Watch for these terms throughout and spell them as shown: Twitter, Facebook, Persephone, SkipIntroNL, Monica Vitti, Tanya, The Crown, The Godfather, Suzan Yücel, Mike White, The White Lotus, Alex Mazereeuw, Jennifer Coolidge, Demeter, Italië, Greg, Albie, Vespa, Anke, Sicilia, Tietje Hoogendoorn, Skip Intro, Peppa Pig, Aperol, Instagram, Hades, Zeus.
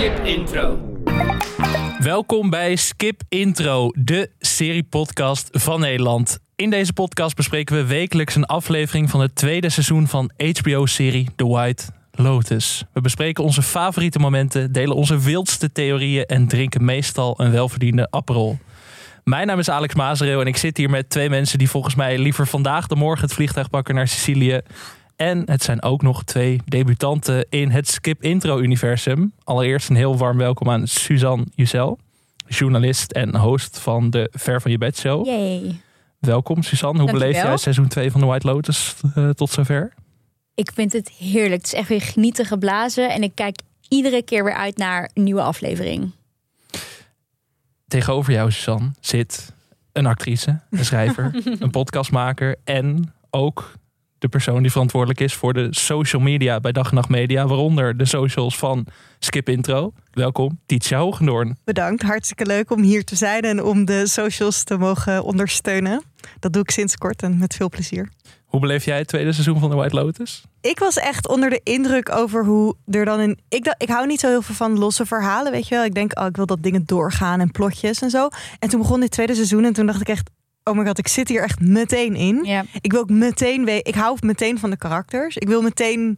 Skip Intro. Welkom bij Skip Intro, de seriepodcast van Nederland. In deze podcast bespreken we wekelijks een aflevering van het tweede seizoen van HBO-serie The White Lotus. We bespreken onze favoriete momenten, delen onze wildste theorieën en drinken meestal een welverdiende Aperol. Mijn naam is Alex Mazereeuw en ik zit hier met twee mensen die volgens mij liever vandaag dan morgen het vliegtuig pakken naar Sicilië. En het zijn ook nog twee debutanten in het Skip-Intro-universum. Allereerst een heel warm welkom aan Suzan Yücel, journalist en host van de Ver van Je Bed show. Yay. Welkom Suzan, hoe beleef jij seizoen 2 van The White Lotus tot zover? Ik vind het heerlijk, het is echt weer genieten geblazen en ik kijk iedere keer weer uit naar een nieuwe aflevering. Tegenover jou Suzan zit een actrice, een schrijver, een podcastmaker en ook de persoon die verantwoordelijk is voor de social media bij dag-nacht Media, waaronder de socials van Skip Intro. Welkom, Tietje Hoogendoorn. Bedankt, hartstikke leuk om hier te zijn en om de socials te mogen ondersteunen. Dat doe ik sinds kort en met veel plezier. Hoe beleef jij het tweede seizoen van The White Lotus? Ik was echt onder de indruk over hoe er dan een... Ik hou niet zo heel veel van losse verhalen, weet je wel. Ik denk, ik wil dat dingen doorgaan en plotjes en zo. En toen begon dit tweede seizoen en toen dacht ik echt... Oh my god, ik zit hier echt meteen in. Ja. Ik wil ook meteen ik hou meteen van de karakters. Ik wil meteen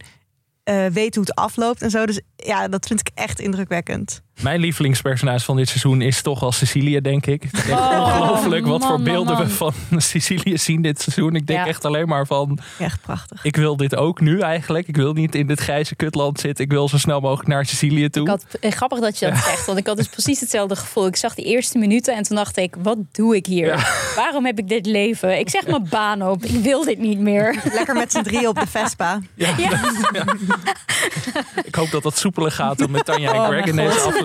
weten hoe het afloopt en zo. Dus ja, dat vind ik echt indrukwekkend. Mijn lievelingspersonage van dit seizoen is toch wel Sicilia, denk ik. Ongelooflijk wat voor beelden we van Sicilië zien dit seizoen. Ik denk echt alleen maar van... Echt prachtig. Ik wil dit ook nu eigenlijk. Ik wil niet in dit grijze kutland zitten. Ik wil zo snel mogelijk naar Sicilië toe. Grappig dat je dat zegt, want ik had dus precies hetzelfde gevoel. Ik zag die eerste minuten en toen dacht ik, wat doe ik hier? Ja. Waarom heb ik dit leven? Ik zeg mijn baan op. Ik wil dit niet meer. Lekker met z'n drieën op de Vespa. Ja. Ja. Ik hoop dat dat soepeler gaat dan met Tanya en Greg in deze aflevering.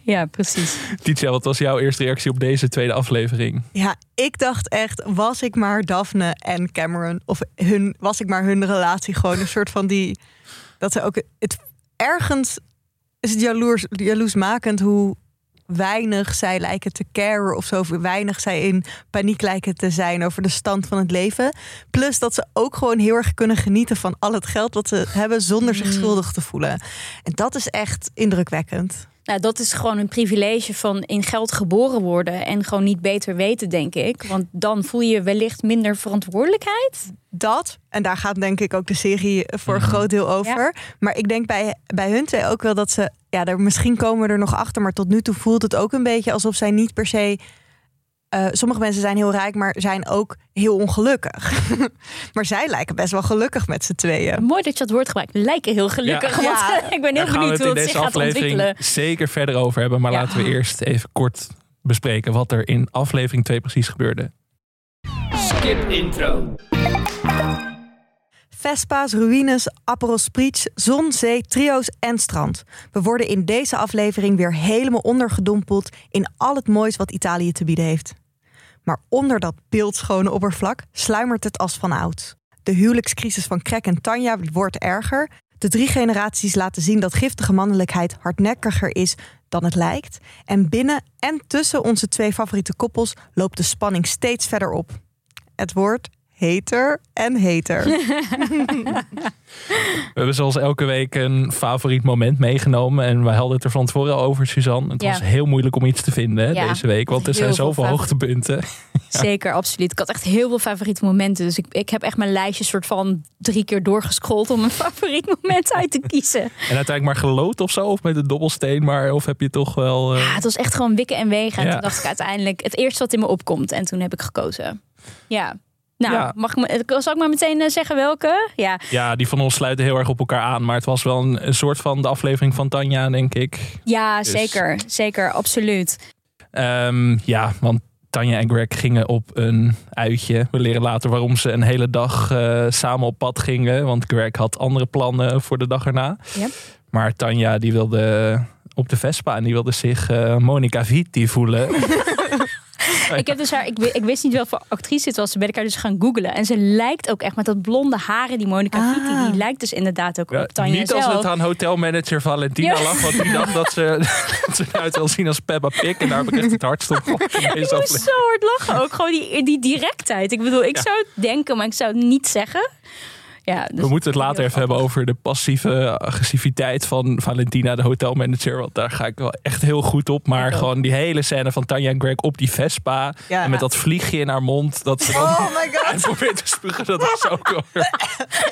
Ja, precies. Tietje, wat was jouw eerste reactie op deze tweede aflevering? Ja, ik dacht echt, was ik maar Daphne en Cameron. Of was ik maar hun relatie gewoon een soort van die... Dat ze ook... Ergens is het jaloersmakend hoe weinig zij lijken te caren of zo. Of weinig zij in paniek lijken te zijn over de stand van het leven. Plus dat ze ook gewoon heel erg kunnen genieten van al het geld wat ze hebben zonder zich schuldig te voelen. En dat is echt indrukwekkend. Nou, dat is gewoon een privilege van in geld geboren worden en gewoon niet beter weten, denk ik. Want dan voel je wellicht minder verantwoordelijkheid. Dat, en daar gaat denk ik ook de serie voor een groot deel over. Ja. Maar ik denk bij hun twee ook wel dat ze... Ja, misschien komen we er nog achter, maar tot nu toe voelt het ook een beetje alsof zij niet per se... sommige mensen zijn heel rijk, maar zijn ook heel ongelukkig. Maar zij lijken best wel gelukkig met z'n tweeën. Mooi dat je dat woord gebruikt. Lijken heel gelukkig. Ja. Want, ik ben heel benieuwd hoe het zich gaat ontwikkelen. Daar gaan we het in deze aflevering zeker verder over hebben. Maar laten we eerst even kort bespreken wat er in aflevering 2 precies gebeurde. Skip Intro. Vespa's, ruïnes, Aperol Spritz, zon, zee, trio's en strand. We worden in deze aflevering weer helemaal ondergedompeld in al het moois wat Italië te bieden heeft. Maar onder dat beeldschone oppervlak sluimert het als vanouds. De huwelijkscrisis van Greg en Tanya wordt erger. De 3 generaties laten zien dat giftige mannelijkheid hardnekkiger is dan het lijkt. En binnen en tussen onze 2 favoriete koppels loopt de spanning steeds verder op. Het woord... Hater en hater. We hebben zoals elke week een favoriet moment meegenomen. En we hadden het er van tevoren al over, Suzan. Het was heel moeilijk om iets te vinden deze week. Want er zijn zoveel hoogtepunten. Zeker, absoluut. Ik had echt heel veel favoriete momenten. Dus ik heb echt mijn lijstje soort van 3 keer doorgescrollt om een favoriet moment uit te kiezen. En uiteindelijk maar geloot of zo? Of met een dobbelsteen? Maar of heb je toch wel... Ja, het was echt gewoon wikken en wegen. En toen dacht ik uiteindelijk het eerste wat in me opkomt. En toen heb ik gekozen. Ja. Nou, zal ik maar meteen zeggen welke? Ja, die van ons sluiten heel erg op elkaar aan. Maar het was wel een soort van de aflevering van Tanya, denk ik. Ja, dus. Zeker, absoluut. Want Tanya en Greg gingen op een uitje. We leren later waarom ze een hele dag samen op pad gingen. Want Greg had andere plannen voor de dag erna. Yep. Maar Tanya die wilde op de Vespa en die wilde zich Monica Vitti voelen. Ik heb dus haar, ik wist niet welke actrice dit was. Toen ben ik haar dus gaan googlen. En ze lijkt ook echt met dat blonde haren, die Monica Vitti. Die lijkt dus inderdaad ook op Tanya zelf. Niet als het aan hotelmanager Valentina lag. Want die dacht dat ze eruit wil zien als Peppa Pig. En daar heb ik echt het hardst op. Ik moest zo hard lachen ook. Gewoon die directheid. Ik bedoel, ik zou het denken, maar ik zou het niet zeggen. Ja, dus we moeten het later even hebben over de passieve agressiviteit van Valentina, de hotelmanager. Want daar ga ik wel echt heel goed op. Maar ja, gewoon die hele scène van Tanya en Greg op die Vespa. Ja, en met dat vliegje in haar mond. Dat ze dan probeert te spugen. Dat is zo cool.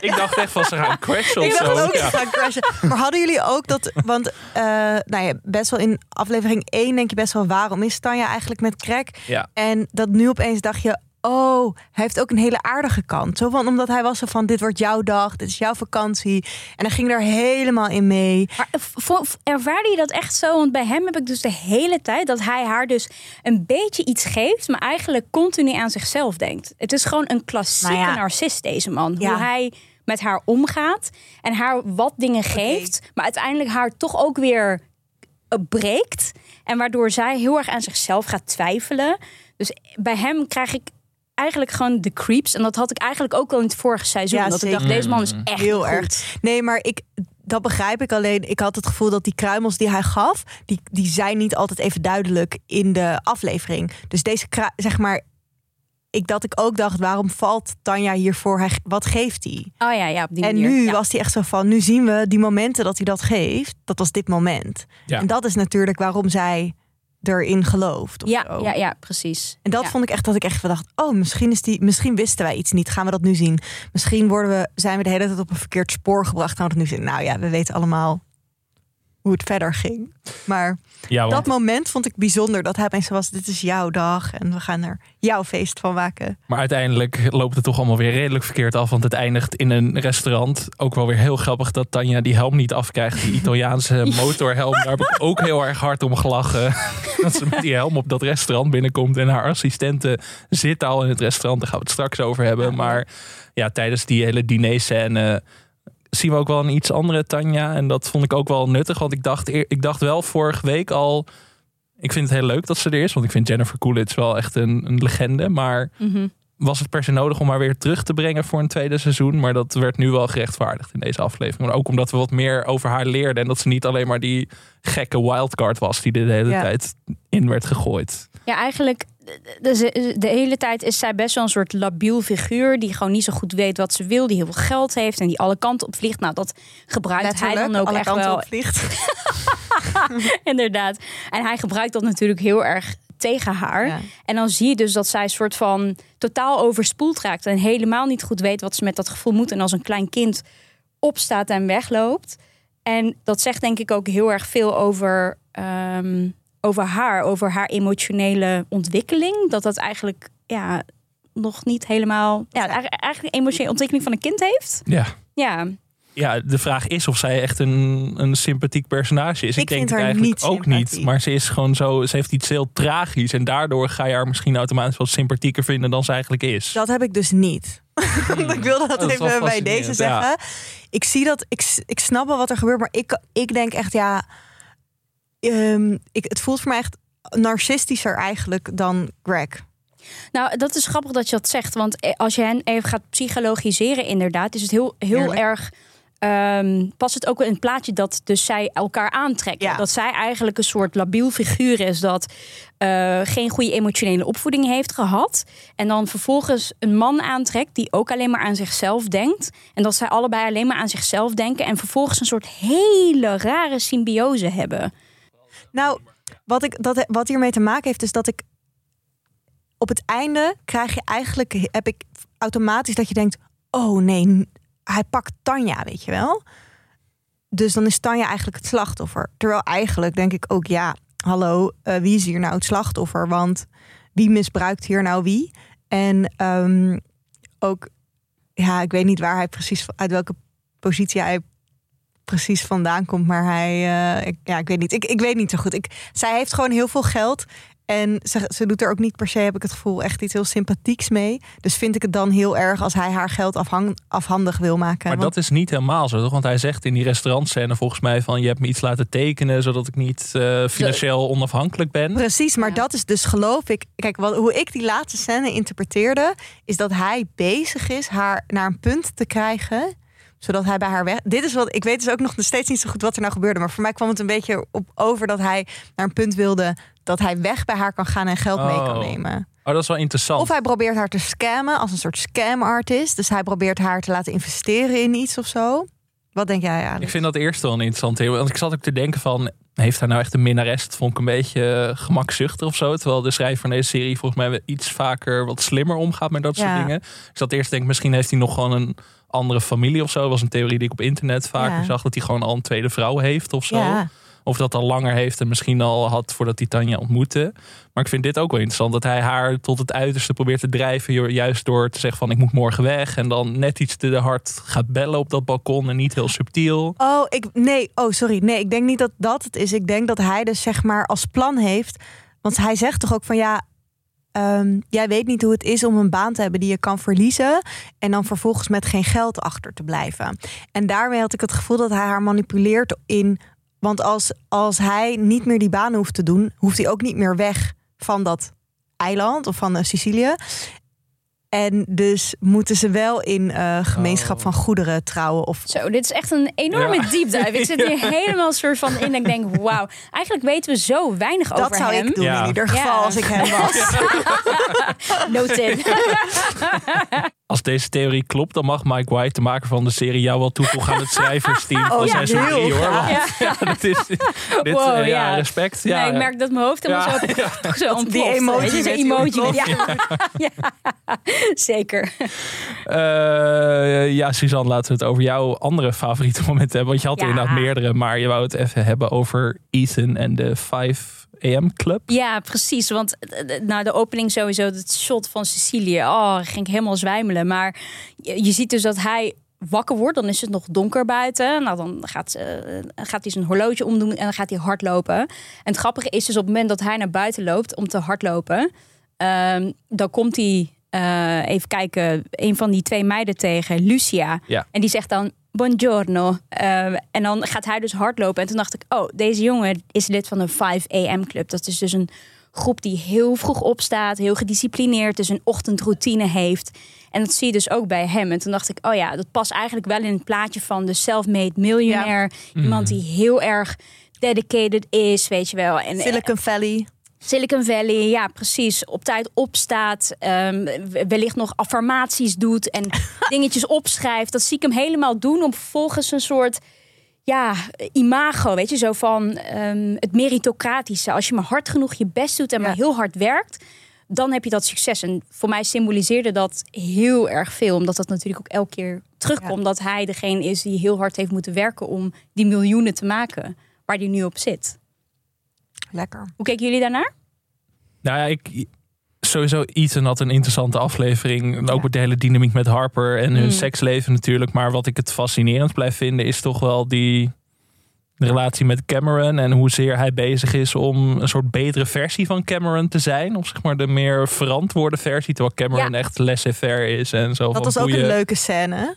Ik dacht echt van ze gaan crashen of zo. Ze gaan crashen. Maar hadden jullie ook dat... Want nou ja, best wel in aflevering 1 denk je best wel... waarom is Tanya eigenlijk met Greg? Ja. En dat nu opeens dacht je... oh, hij heeft ook een hele aardige kant. Zo van, omdat hij was zo van, dit wordt jouw dag, dit is jouw vakantie. En hij ging daar helemaal in mee. Maar ervaarde je dat echt zo? Want bij hem heb ik dus de hele tijd dat hij haar dus een beetje iets geeft... maar eigenlijk continu aan zichzelf denkt. Het is gewoon een klassieke narcist, deze man. Ja. Hoe hij met haar omgaat en haar wat dingen geeft... maar uiteindelijk haar toch ook weer breekt. En waardoor zij heel erg aan zichzelf gaat twijfelen. Dus bij hem krijg ik... eigenlijk gewoon de creeps. En dat had ik eigenlijk ook al in het vorige seizoen. Ja, dat ik dacht, deze man is echt heel goed. Erg. Nee, maar dat begrijp ik. Alleen, ik had het gevoel dat die kruimels die hij gaf... die zijn niet altijd even duidelijk in de aflevering. Dus deze, zeg maar... dat ik ook dacht, waarom valt Tanya hiervoor? Wat geeft hij? Oh ja, op die manier. En nu was hij echt zo van... nu zien we die momenten dat hij dat geeft. Dat was dit moment. Ja. En dat is natuurlijk waarom zij... erin gelooft. Of ja, precies. En dat vond ik echt dat ik echt dacht... oh, misschien wisten wij iets niet. Gaan we dat nu zien? Misschien zijn we de hele tijd op een verkeerd spoor gebracht. Gaan we dat nu zien? Nou ja, we weten allemaal hoe het verder ging. Maar dat moment vond ik bijzonder. Dat hij opeens was, dit is jouw dag. En we gaan er jouw feest van maken. Maar uiteindelijk loopt het toch allemaal weer redelijk verkeerd af. Want het eindigt in een restaurant. Ook wel weer heel grappig dat Tanya die helm niet afkrijgt. Die Italiaanse motorhelm. Daar heb ik ook heel erg hard om gelachen. Dat ze met die helm op dat restaurant binnenkomt. En haar assistente zit al in het restaurant. Daar gaan we het straks over hebben. Maar ja, tijdens die hele dinerscène... zien we ook wel een iets andere Tanya. En dat vond ik ook wel nuttig. Want ik dacht wel vorige week al... ik vind het heel leuk dat ze er is. Want ik vind Jennifer Coolidge wel echt een legende. Maar was het per se nodig om haar weer terug te brengen... voor een tweede seizoen? Maar dat werd nu wel gerechtvaardigd in deze aflevering. Maar ook omdat we wat meer over haar leerden. En dat ze niet alleen maar die gekke wildcard was... die de hele tijd in werd gegooid. Ja, eigenlijk... de hele tijd is zij best wel een soort labiel figuur... die gewoon niet zo goed weet wat ze wil... die heel veel geld heeft en die alle kanten op vliegt. Nou, dat gebruikt hij dan ook alle echt kanten wel. Op vliegt. Inderdaad. En hij gebruikt dat natuurlijk heel erg tegen haar. Ja. En dan zie je dus dat zij een soort van totaal overspoeld raakt... en helemaal niet goed weet wat ze met dat gevoel moet... en als een klein kind opstaat en wegloopt. En dat zegt denk ik ook heel erg veel over... over haar emotionele ontwikkeling. Dat eigenlijk nog niet helemaal... eigenlijk emotionele ontwikkeling van een kind heeft. Ja, de vraag is of zij echt een sympathiek personage is. Ik denk het eigenlijk niet ook sympathie. Niet. Maar ze is gewoon zo... Ze heeft iets heel tragisch. En daardoor ga je haar misschien automatisch wat sympathieker vinden dan ze eigenlijk is. Dat heb ik dus niet. Ik wilde dat even bij deze zeggen. Ja. Ik zie dat... Ik snap wel wat er gebeurt. Maar ik denk echt het voelt voor mij echt narcistischer eigenlijk dan Greg. Nou, dat is grappig dat je dat zegt. Want als je hen even gaat psychologiseren inderdaad... is het heel erg... past het ook in het plaatje dat dus zij elkaar aantrekken. Ja. Dat zij eigenlijk een soort labiel figuur is... dat geen goede emotionele opvoeding heeft gehad. En dan vervolgens een man aantrekt... die ook alleen maar aan zichzelf denkt. En dat zij allebei alleen maar aan zichzelf denken... en vervolgens een soort hele rare symbiose hebben... Nou, wat hiermee te maken heeft, is dat ik op het einde krijg je eigenlijk, heb ik automatisch dat je denkt, oh nee, hij pakt Tanya, weet je wel. Dus dan is Tanya eigenlijk het slachtoffer. Terwijl eigenlijk denk ik ook, wie is hier nou het slachtoffer? Want wie misbruikt hier nou wie? En ook, ik weet niet waar hij precies, uit welke positie hij precies vandaan komt, maar hij... ik weet niet. Ik weet niet zo goed. Zij heeft gewoon heel veel geld. En ze doet er ook niet per se, heb ik het gevoel, echt iets heel sympathieks mee. Dus vind ik het dan heel erg als hij haar geld afhandig wil maken. Maar dat is niet helemaal zo, toch? Want hij zegt in die restaurantscène volgens mij van... je hebt me iets laten tekenen, zodat ik niet financieel onafhankelijk ben. Precies, maar dat is dus geloof ik... Kijk, hoe ik die laatste scène interpreteerde... is dat hij bezig is haar naar een punt te krijgen... zodat hij bij haar weg... Dit is wat ik weet dus ook nog steeds niet zo goed wat er nou gebeurde. Maar voor mij kwam het een beetje op over dat hij naar een punt wilde... dat hij weg bij haar kan gaan en geld mee kan nemen. Oh, dat is wel interessant. Of hij probeert haar te scammen als een soort scamartist. Dus hij probeert haar te laten investeren in iets of zo. Wat denk jij, Alex? Ik vind dat eerst wel een interessant heel. Want ik zat ook te denken van, heeft hij nou echt een minnares? Dat vond ik een beetje gemakzuchtig of zo. Terwijl de schrijver van deze serie volgens mij iets vaker wat slimmer omgaat met dat soort dingen. Ik zat eerst te denken, misschien heeft hij nog gewoon een andere familie of zo. Dat was een theorie die ik op internet vaker zag. Dat hij gewoon al een tweede vrouw heeft of zo. Ja. Of dat al langer heeft en misschien al had voordat hij Tanya ontmoette. Maar ik vind dit ook wel interessant. Dat hij haar tot het uiterste probeert te drijven. Juist door te zeggen van ik moet morgen weg. En dan net iets te hard gaat bellen op dat balkon. En niet heel subtiel. Nee, ik denk niet dat dat het is. Ik denk dat hij dus zeg maar als plan heeft. Want hij zegt toch ook van jij weet niet hoe het is om een baan te hebben die je kan verliezen. En dan vervolgens met geen geld achter te blijven. En daarmee had ik het gevoel dat hij haar manipuleert in... Want als hij niet meer die baan hoeft te doen... hoeft hij ook niet meer weg van dat eiland of van Sicilië. En dus moeten ze wel in gemeenschap van goederen trouwen. Of... Zo, dit is echt een enorme deep dive. Ik zit hier helemaal soort van in en ik denk... wauw, eigenlijk weten we zo weinig over hem. Dat zou ik doen in ieder geval als ik hem was. Noted. Als deze theorie klopt, dan mag Mike White, de maker van de serie... jou wel toevoegen aan het schrijversteam van seizoen 3, hoor. Respect. Ja, nee, ik merk dat mijn hoofd helemaal zo ontploft. Die emotie. Zo'n emoji. Zeker. Suzan, laten we het over jouw andere favoriete moment hebben. Want je had er inderdaad meerdere, maar je wou het even hebben over Ethan en de 5 AM Club. Ja, precies. Want de opening sowieso, het shot van Sicilië. Oh, ging ik helemaal zwijmelen. Maar je ziet dus dat hij wakker wordt, dan is het nog donker buiten. Nou, dan gaat hij zijn horloge omdoen en dan gaat hij hardlopen. En het grappige is dus op het moment dat hij naar buiten loopt om te hardlopen, dan komt hij... even kijken, een van die twee meiden tegen, Lucia. Ja. En die zegt dan, buongiorno. En dan gaat hij dus hardlopen. En toen dacht ik, oh, deze jongen is lid van een 5 AM club. Dat is dus een groep die heel vroeg opstaat, heel gedisciplineerd, dus een ochtendroutine heeft. En dat zie je dus ook bij hem. En toen dacht ik, oh ja, dat past eigenlijk wel in het plaatje van de self-made millionaire. Ja. Iemand die heel erg dedicated is, weet je wel. En, Silicon Valley, ja, precies. Op tijd opstaat, wellicht nog affirmaties doet en dingetjes opschrijft. Dat zie ik hem helemaal doen om vervolgens een soort imago, weet je, zo van het meritocratische. Als je maar hard genoeg je best doet en maar heel hard werkt, dan heb je dat succes. En voor mij symboliseerde dat heel erg veel, omdat dat natuurlijk ook elke keer terugkomt. Ja. Dat hij degene is die heel hard heeft moeten werken om die miljoenen te maken, waar die nu op zit. Lekker. Hoe keken jullie daarnaar? Nou ja, sowieso Ethan had een interessante aflevering. Ook met de hele dynamiek met Harper en hun seksleven natuurlijk. Maar wat ik het fascinerend blijf vinden is toch wel die relatie met Cameron. En hoezeer hij bezig is om een soort betere versie van Cameron te zijn. Of zeg maar de meer verantwoorde versie. Terwijl Cameron echt laissez-faire is. En zo. Dat was ook een leuke scène.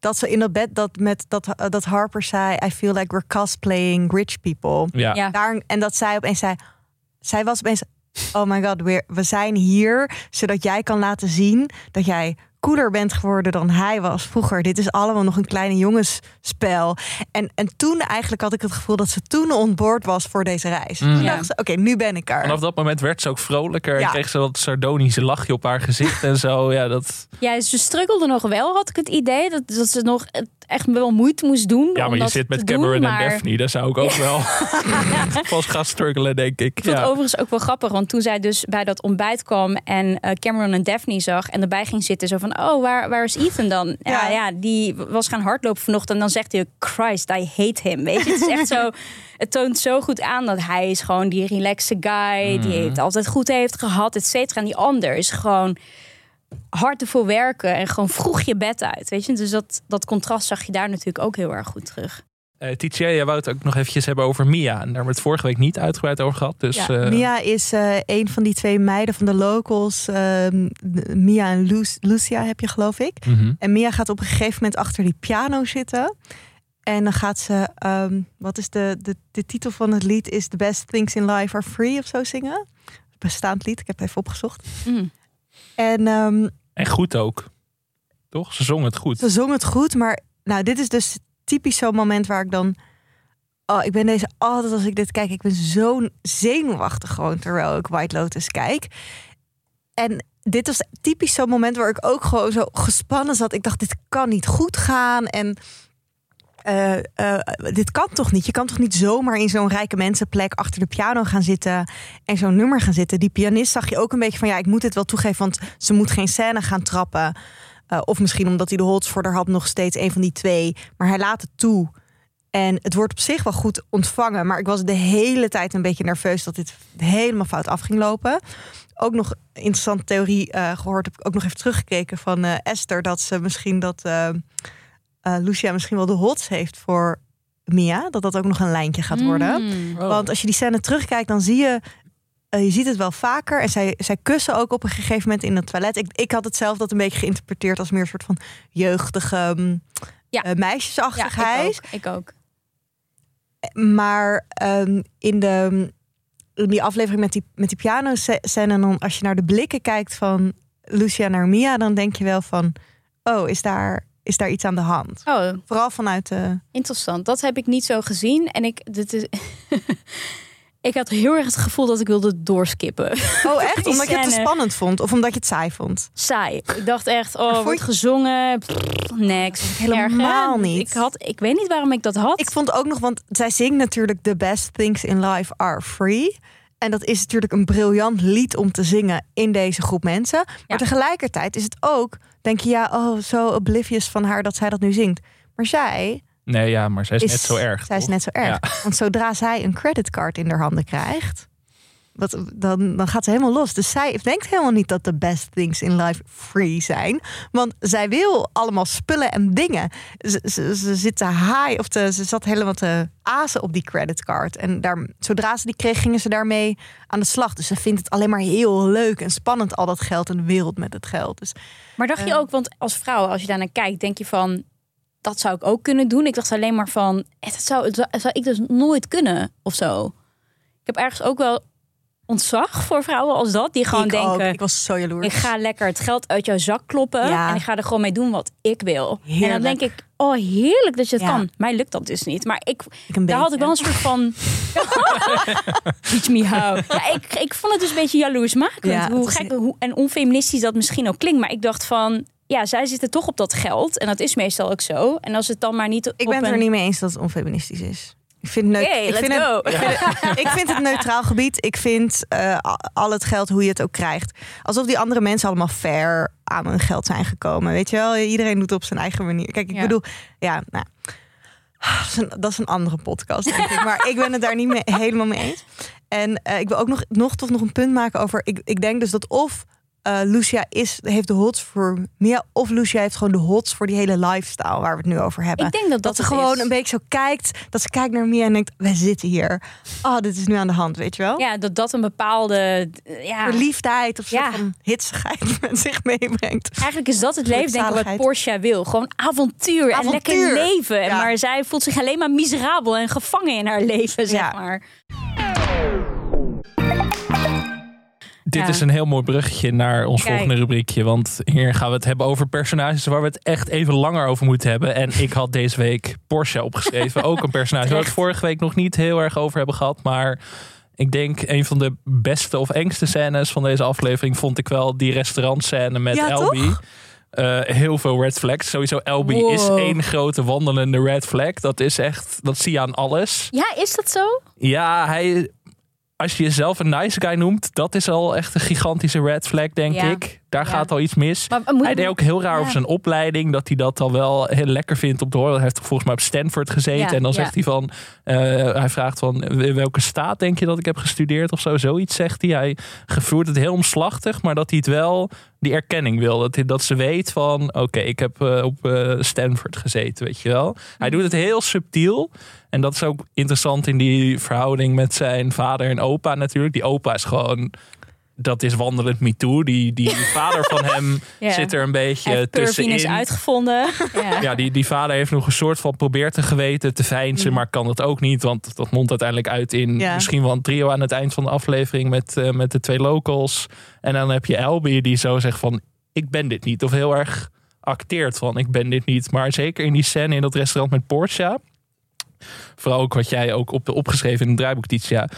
Dat ze in dat bed, dat Harper zei... I feel like we're cosplaying rich people. Ja. Ja. En dat zij opeens zei... Zij was opeens... Oh my god, we zijn hier... zodat jij kan laten zien dat jij cooler bent geworden dan hij was vroeger. Dit is allemaal nog een kleine jongensspel. En toen eigenlijk had ik het gevoel dat ze toen onboord was voor deze reis. Toen dacht ze, oké, nu ben ik er. Vanaf dat moment werd ze ook vrolijker. En kreeg ze dat sardonische lachje op haar gezicht en zo. Ja, dat... ze struggelde nog wel, had ik het idee. Dat ze nog echt wel moeite moest doen. Ja, maar je zit met Cameron en Daphne. Daar zou ik ook wel pas gaan struggelen, denk ik. Ik vond het overigens ook wel grappig. Want toen zij dus bij dat ontbijt kwam en Cameron en Daphne zag en erbij ging zitten, zo van, oh, waar is Ethan dan? Ja. Die was gaan hardlopen vanochtend. En dan zegt hij, Christ, I hate him. Weet je, het is echt zo. Het toont zo goed aan dat hij is gewoon die relaxe guy. Die het altijd goed heeft gehad, et cetera. En die ander is gewoon hard ervoor werken. En gewoon vroeg je bed uit, weet je. Dus dat contrast zag je daar natuurlijk ook heel erg goed terug. Tietje, jij wou het ook nog eventjes hebben over Mia. En daar hebben we het vorige week niet uitgebreid over gehad. Dus, Mia is een van die twee meiden van de locals. Mia en Lucia heb je, geloof ik. Mm-hmm. En Mia gaat op een gegeven moment achter die piano zitten. En dan gaat ze... wat is de titel van het lied? Is The Best Things in Life Are Free of zo zingen. Bestaand lied. Ik heb het even opgezocht. Mm. En goed ook. Toch? Ze zong het goed. Ze zong het goed, maar nou, dit is dus typisch zo'n moment waar ik dan... Oh, ik ben deze altijd als ik dit kijk. Ik ben zo zenuwachtig gewoon terwijl ik White Lotus kijk. En dit was typisch zo'n moment waar ik ook gewoon zo gespannen zat. Ik dacht, dit kan niet goed gaan. En dit kan toch niet? Je kan toch niet zomaar in zo'n rijke mensenplek achter de piano gaan zitten en zo'n nummer gaan zitten. Die pianist zag je ook een beetje van, ja, ik moet het wel toegeven, want ze moet geen scène gaan trappen. Of misschien omdat hij de Holtzvorder had, nog steeds een van die twee. Maar hij laat het toe. En het wordt op zich wel goed ontvangen. Maar ik was de hele tijd een beetje nerveus dat dit helemaal fout af ging lopen. Ook nog interessante theorie gehoord. Heb ik ook nog even teruggekeken van Esther. Dat ze misschien Lucia misschien wel de hots heeft voor Mia. Dat ook nog een lijntje gaat worden. Oh. Want als je die scène terugkijkt, dan zie je... je ziet het wel vaker. En zij kussen ook op een gegeven moment in het toilet. Ik had het zelf dat een beetje geïnterpreteerd als meer een soort van jeugdige meisjesachtigheid. Ja, ik ook. Maar in die aflevering met die piano-scène... en dan als je naar de blikken kijkt van Lucia naar Mia... dan denk je wel van, oh, is daar iets aan de hand? Oh. Vooral vanuit de... Interessant, dat heb ik niet zo gezien. En ik had heel erg het gevoel dat ik wilde doorskippen. Oh, echt? Omdat je het te spannend vond? Of omdat je het saai vond? Saai. Ik dacht echt, wordt gezongen. Niks. Helemaal niet. Ik weet niet waarom ik dat had. Ik vond ook nog, want zij zingt natuurlijk... The best things in life are free. En dat is natuurlijk een briljant lied om te zingen in deze groep mensen. Maar tegelijkertijd is het ook... Denk je, zo oblivious van haar dat zij dat nu zingt. Maar zij... Nee, ja, maar zij is net zo erg. Zij is net zo erg. Ja. Want zodra zij een creditcard in haar handen krijgt... Dan gaat ze helemaal los. Dus zij denkt helemaal niet dat de best things in life free zijn. Want zij wil allemaal spullen en dingen. Ze zit te high, of ze zat helemaal te azen op die creditcard. En zodra ze die kreeg, gingen ze daarmee aan de slag. Dus ze vindt het alleen maar heel leuk en spannend, al dat geld en de wereld met het geld. Dus, maar dacht je ook, want als vrouw, als je daarnaar kijkt, denk je van... dat zou ik ook kunnen doen. Ik dacht alleen maar van... Dat zou ik dus nooit kunnen, of zo. Ik heb ergens ook wel ontzag voor vrouwen als dat. Die gewoon denken... Ook. Ik was zo jaloers. Ik ga lekker het geld uit jouw zak kloppen. Ja. En ik ga er gewoon mee doen wat ik wil. Heerlijk. En dan denk ik... Oh, heerlijk dat je het kan. Mij lukt dat dus niet. Maar daar had ik wel een soort van... Teach me how. Ja, ik vond het dus een beetje jaloersmakend. Ja, hoe gek en onfeministisch dat misschien ook klinkt. Maar ik dacht van... Ja, zij zitten toch op dat geld. En dat is meestal ook zo. En als het dan maar niet... Ik ben het er niet mee eens dat het onfeministisch is. Ik vind het neutraal gebied. Ik vind al het geld, hoe je het ook krijgt. Alsof die andere mensen allemaal fair aan hun geld zijn gekomen. Weet je wel? Iedereen doet het op zijn eigen manier. Kijk, ik bedoel... Ja, nou, dat is een andere podcast, denk ik. Maar ik ben het daar niet helemaal mee eens. En ik wil ook nog een punt maken over... Ik denk dus dat of... Lucia heeft de hots voor Mia, of Lucia heeft gewoon de hots voor die hele lifestyle waar we het nu over hebben. Ik denk dat ze gewoon een beetje zo kijkt, dat ze kijkt naar Mia en denkt, wij zitten hier. Oh, dit is nu aan de hand, weet je wel? Ja, dat een bepaalde verliefdheid of soort van hitsigheid met zich meebrengt. Eigenlijk is dat het leven, denk ik, wat Portia wil. Gewoon avontuur en lekker leven. Ja. Maar zij voelt zich alleen maar miserabel en gevangen in haar leven, zeg maar. Dit is een heel mooi bruggetje naar ons volgende rubriekje. Want hier gaan we het hebben over personages waar we het echt even langer over moeten hebben. En ik had deze week Portia opgeschreven. Ook een personage waar we het vorige week nog niet heel erg over hebben gehad. Maar ik denk een van de beste of engste scènes van deze aflevering vond ik wel die restaurantscène met Albie. Toch? Heel veel red flags. Sowieso, Albie is één grote wandelende red flag. Dat is echt, dat zie je aan alles. Ja, is dat zo? Ja, als je jezelf een nice guy noemt, dat is al echt een gigantische red flag, denk ik. Daar gaat al iets mis. Hij deed ook heel raar over zijn opleiding, dat hij dat al wel heel lekker vindt op de hoor. Hij heeft volgens mij op Stanford gezeten. Ja. En dan zegt hij van, hij vraagt van, in welke staat denk je dat ik heb gestudeerd of zo? Zoiets zegt hij. Hij voert het heel omslachtig, maar dat hij het wel, die erkenning wil. Dat ze weet van, oké, ik heb op Stanford gezeten, weet je wel. Hij doet het heel subtiel. En dat is ook interessant in die verhouding met zijn vader en opa natuurlijk. Die opa is gewoon... Dat is wandelend MeToo. Die vader van hem zit er een beetje tussenin. Is uitgevonden. Ja, die vader heeft nog een soort van probeert te geweten te veinzen. Maar kan dat ook niet. Want dat mondt uiteindelijk uit in misschien wel een trio aan het eind van de aflevering. Met de twee locals. En dan heb je Albie die zo zegt van ik ben dit niet. Of heel erg acteert van ik ben dit niet. Maar zeker in die scène in dat restaurant met Portia. Vooral ook wat jij ook opgeschreven in het draaiboek, Tietje.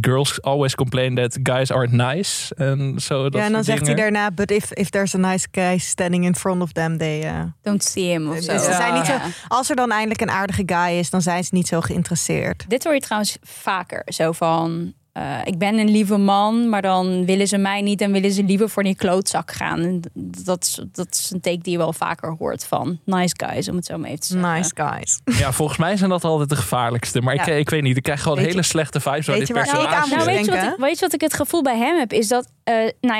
Girls always complain that guys aren't nice. En zo, dat en dan zegt hij daarna... But if there's a nice guy standing in front of them, they... don't see him of zo. Dus ze zijn niet zo, als er dan eindelijk een aardige guy is... dan zijn ze niet zo geïnteresseerd. Dit hoor je trouwens vaker. Zo van... ik ben een lieve man, maar dan willen ze mij niet... en willen ze liever voor die klootzak gaan. Dat is een take die je wel vaker hoort van nice guys, om het zo maar even te zeggen. Nice guys. Ja, volgens mij zijn dat altijd de gevaarlijkste. Maar ja. ik weet niet, ik krijg gewoon hele slechte vibes van dit personage. Weet je wat ik het gevoel bij hem heb? Is dat,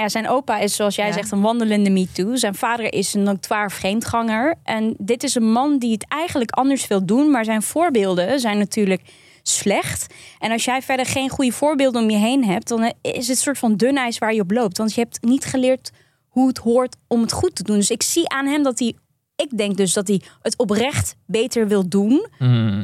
zijn opa is, zoals jij zegt, een wandelende MeToo. Zijn vader is een notoire vreemdganger. En dit is een man die het eigenlijk anders wil doen... maar zijn voorbeelden zijn natuurlijk... slecht. En als jij verder geen goede voorbeelden om je heen hebt... dan is het een soort van dun ijs waar je op loopt. Want je hebt niet geleerd hoe het hoort om het goed te doen. Dus ik zie aan hem dat hij... Ik denk dus dat hij het oprecht beter wil doen.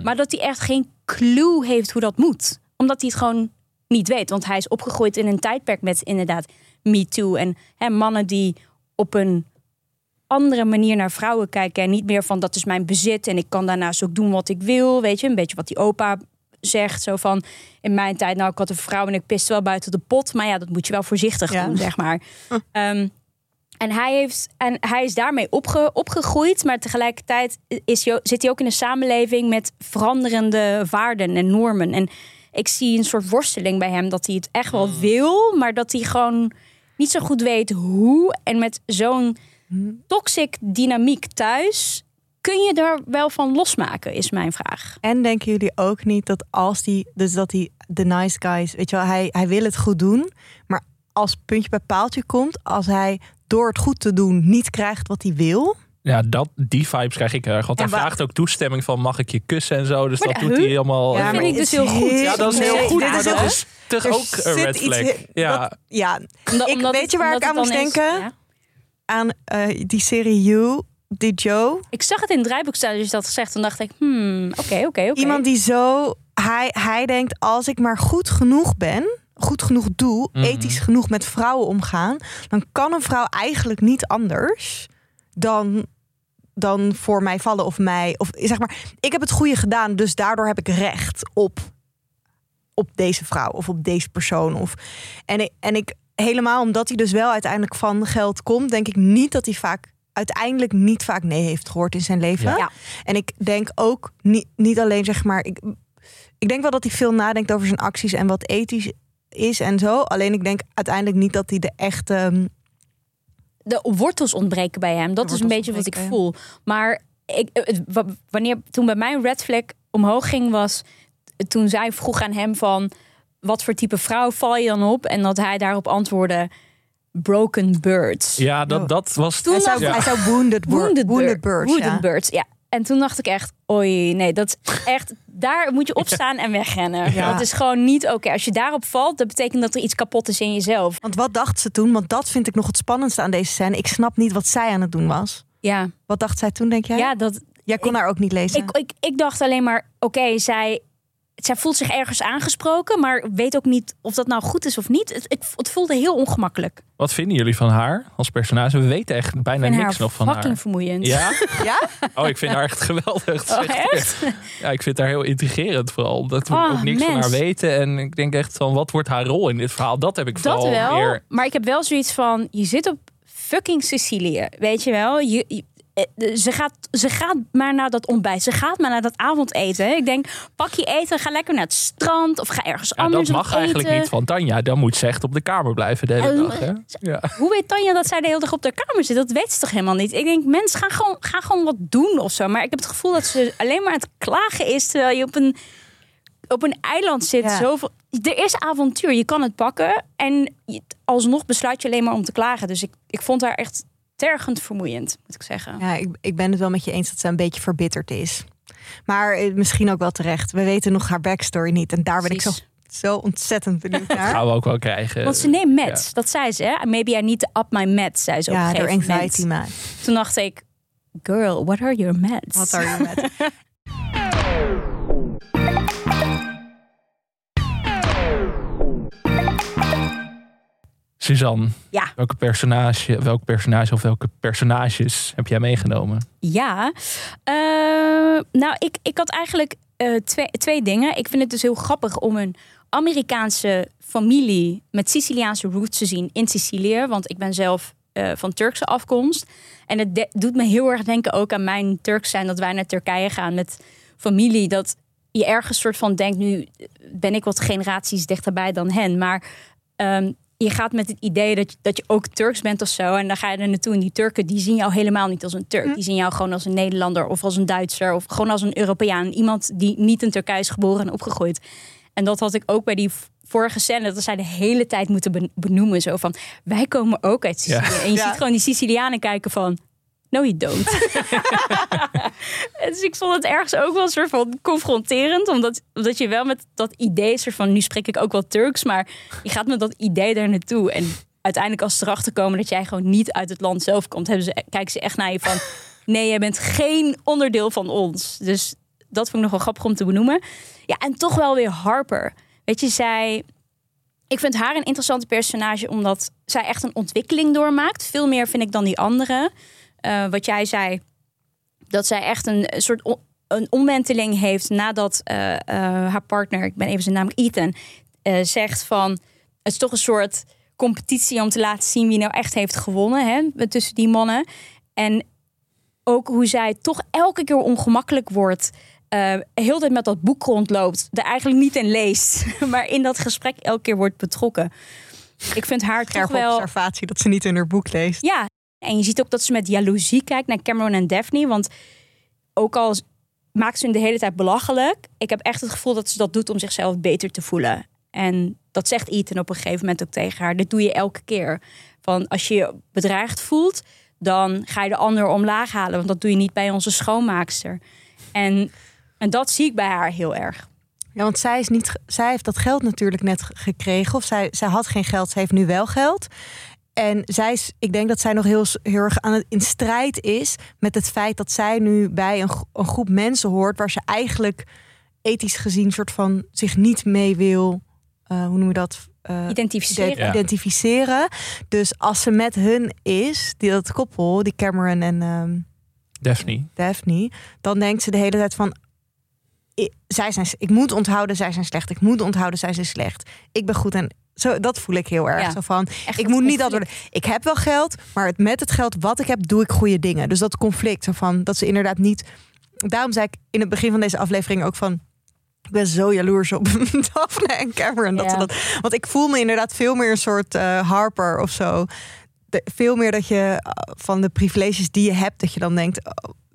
Maar dat hij echt geen clue heeft hoe dat moet. Omdat hij het gewoon niet weet. Want hij is opgegroeid in een tijdperk met inderdaad Me Too. En mannen die op een andere manier naar vrouwen kijken. En niet meer van dat is mijn bezit. En ik kan daarnaast ook doen wat ik wil. Weet je, een beetje wat die opa... zegt zo van, in mijn tijd, nou, ik had een vrouw en ik piste wel buiten de pot. Maar ja, dat moet je wel voorzichtig doen, zeg maar. En hij is daarmee opgegroeid. Maar tegelijkertijd zit hij ook in een samenleving met veranderende waarden en normen. En ik zie een soort worsteling bij hem dat hij het echt wel wil. Maar dat hij gewoon niet zo goed weet hoe. En met zo'n toxic dynamiek thuis... kun je er wel van losmaken, is mijn vraag. En denken jullie ook niet dat als hij de nice guys... weet je wel, hij wil het goed doen, maar als puntje bij paaltje komt... als hij door het goed te doen niet krijgt wat hij wil... Ja, die vibes krijg ik erg. Want hij vraagt ook toestemming van mag ik je kussen en zo. Dus maar dat doet hij helemaal... Ja, dat vind ik dus heel goed. Ja, dat is heel goed. Maar dat is toch ook een red flag. Weet je waar ik aan moest denken? Ja. Aan die serie You... Die Joe. Ik zag het in het draaiboek staan, dus dat gezegd. Toen dacht ik, oké. Iemand die zo... Hij denkt, als ik maar goed genoeg ben... goed genoeg doe, ethisch genoeg met vrouwen omgaan... dan kan een vrouw eigenlijk niet anders... dan voor mij vallen of mij... of zeg maar, ik heb het goede gedaan, dus daardoor heb ik recht op deze vrouw... of op deze persoon. En ik helemaal, omdat hij dus wel uiteindelijk van geld komt... denk ik niet dat hij uiteindelijk niet vaak nee heeft gehoord in zijn leven. Ja. En ik denk ook niet alleen zeg maar... Ik denk wel dat hij veel nadenkt over zijn acties... en wat ethisch is en zo. Alleen ik denk uiteindelijk niet dat hij de echte... De wortels ontbreken bij hem. Dat is een beetje wat ik voel. Maar toen bij mij een red flag omhoog ging was... toen zij vroeg aan hem van... wat voor type vrouw val je dan op? En dat hij daarop antwoordde... Broken birds. Ja, dat was... Toen hij zou wounded birds. Ja. En toen dacht ik echt, oei, nee, dat is echt... Daar moet je opstaan en wegrennen. Ja. Dat is gewoon niet oké. Als je daarop valt, dat betekent dat er iets kapot is in jezelf. Want wat dacht ze toen? Want dat vind ik nog het spannendste aan deze scène. Ik snap niet wat zij aan het doen was. Ja. Wat dacht zij toen, denk jij? Ja, dat... Jij kon haar ook niet lezen. Ik dacht alleen maar, oké, zij voelt zich ergens aangesproken, maar weet ook niet of dat nou goed is of niet. Het voelde heel ongemakkelijk. Wat vinden jullie van haar als personage? We weten echt bijna niks nog van haar. Fucking vermoeiend. Ja? Ja? Oh, ik vind haar echt geweldig. Oh, echt? Ja, ik vind haar heel intrigerend vooral. Dat we ook niks van haar weten. En ik denk echt van, wat wordt haar rol in dit verhaal? Dat heb ik vooral wel, meer... Maar ik heb wel zoiets van, je zit op fucking Sicilië. Weet je wel? Ze gaat maar naar dat ontbijt. Ze gaat maar naar dat avondeten. Ik denk, pak je eten, ga lekker naar het strand... of ga ergens anders eten. Dat mag eigenlijk niet van Tanja. Dan moet ze echt op de kamer blijven de hele dag. Hè? Ja. Hoe weet Tanja dat zij de hele dag op de kamer zit? Dat weet ze toch helemaal niet? Ik denk, mensen gaan gewoon wat doen of zo. Maar ik heb het gevoel dat ze alleen maar aan het klagen is... terwijl je op een eiland zit. Ja. Zoveel... Er is avontuur, je kan het pakken... en alsnog besluit je alleen maar om te klagen. Dus ik vond haar echt... tergend vermoeiend, moet ik zeggen. Ja, ik ben het wel met je eens dat ze een beetje verbitterd is. Maar misschien ook wel terecht. We weten nog haar backstory niet. En daar ben ik zo ontzettend benieuwd naar. Dat gaan we ook wel krijgen. Want ze neemt meds. Ja. Dat zei ze. Hè? Maybe I need to up my meds, zei ze op een gegeven moment. Ja, door anxiety. Toen dacht ik, girl, what are your meds? What are your meds? Suzan, ja. welk personage of welke personages heb jij meegenomen? Ja, nou, ik had eigenlijk twee dingen. Ik vind het dus heel grappig om een Amerikaanse familie met Siciliaanse roots te zien in Sicilië. Want ik ben zelf van Turkse afkomst. En het doet me heel erg denken ook aan mijn Turks zijn. Dat wij naar Turkije gaan met familie. Dat je ergens soort van denkt, nu ben ik wat generaties dichterbij dan hen. Maar je gaat met het idee dat je ook Turks bent of zo. En dan ga je er naartoe. En die Turken die zien jou helemaal niet als een Turk. Die zien jou gewoon als een Nederlander of als een Duitser. Of gewoon als een Europeaan. Iemand die niet in Turkije is geboren en opgegroeid. En dat had ik ook bij die vorige scène. Dat zij de hele tijd moeten benoemen. Zo van, wij komen ook uit Sicilië. Ja. En je ziet gewoon die Sicilianen kijken van... No, you don't. Dus ik vond het ergens ook wel een soort van confronterend. Omdat je wel met dat idee soort van... Nu spreek ik ook wel Turks, maar je gaat met dat idee daar naartoe. En uiteindelijk als ze erachter komen dat jij gewoon niet uit het land zelf komt... kijken ze echt naar je van... Nee, jij bent geen onderdeel van ons. Dus dat vond ik nog wel grappig om te benoemen. Ja, en toch wel weer Harper. Weet je, zij... Ik vind haar een interessante personage... omdat zij echt een ontwikkeling doormaakt. Veel meer vind ik dan die andere. Wat jij zei, dat zij echt een soort een omwenteling heeft... nadat haar partner, ik ben even zijn naam, Ethan... zegt van, het is toch een soort competitie... om te laten zien wie nou echt heeft gewonnen, hè, tussen die mannen. En ook hoe zij toch elke keer ongemakkelijk wordt... heel de tijd met dat boek rondloopt, er eigenlijk niet in leest... maar in dat gesprek elke keer wordt betrokken. Ik vind haar toch wel... observatie dat ze niet in haar boek leest. Ja, en je ziet ook dat ze met jaloezie kijkt naar Cameron en Daphne... want ook al maakt ze hun de hele tijd belachelijk... ik heb echt het gevoel dat ze dat doet om zichzelf beter te voelen. En dat zegt Ethan op een gegeven moment ook tegen haar. Dit doe je elke keer. Van als je je bedreigd voelt, dan ga je de ander omlaag halen... want dat doe je niet bij onze schoonmaakster. En dat zie ik bij haar heel erg. Ja, want zij heeft dat geld natuurlijk net gekregen. Of zij had geen geld, ze heeft nu wel geld. En ik denk dat zij nog heel erg in strijd is... met het feit dat zij nu bij een groep mensen hoort... waar ze eigenlijk ethisch gezien soort van zich niet mee wil... hoe noem je dat? Identificeren. Dus als ze met hun is, dat koppel, die Cameron en... Daphne. Dan denkt ze de hele tijd van... Ik moet onthouden, zij zijn slecht. Ik moet onthouden, zij zijn slecht. Ik ben goed en... Zo, dat voel ik heel erg. Ja, zo van, ik moet niet dat worden. Ik heb wel geld, maar met het geld wat ik heb, doe ik goede dingen. Dus dat conflict, zo van, dat ze inderdaad niet... Daarom zei ik in het begin van deze aflevering ook van... Ik ben zo jaloers op Daphne en Cameron. Ja. Want ik voel me inderdaad veel meer een soort Harper of zo. Veel meer dat je van de privileges die je hebt, dat je dan denkt...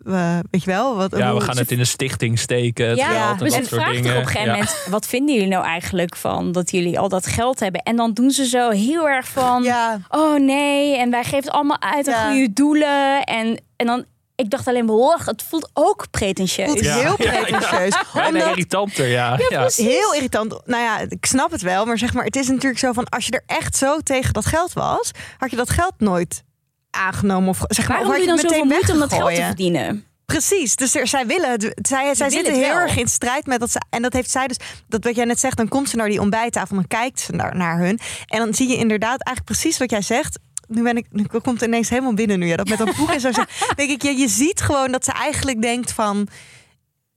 Oh, weet je wel? We gaan het in een stichting steken. Ja, dus het vraagt op een gegeven moment... Wat vinden jullie nou eigenlijk van dat jullie al dat geld hebben? En dan doen ze zo heel erg van... Ja. Oh nee, en wij geven het allemaal uit aan goede doelen. En dan... Ik dacht alleen maar, het voelt ook pretentieus. Het voelt heel pretentieus. Ja. Omdat... irritanter, ja. Heel irritant. Nou ja, ik snap het wel. Maar zeg maar, het is natuurlijk zo van... Als je er echt zo tegen dat geld was... Had je dat geld nooit aangenomen. Of, zeg maar, waarom doe je dan zoveel moeite om dat geld te verdienen? Precies, dus zij willen het. Zij zitten heel erg in strijd met dat. En dat heeft zij dus, dat wat jij net zegt... Dan komt ze naar die ontbijttafel en dan kijkt ze naar hun. En dan zie je inderdaad eigenlijk precies wat jij zegt... Nu komt het ineens helemaal binnen nu. Ja, dat met dat boek en zo. Denk ik, je ziet gewoon dat ze eigenlijk denkt van...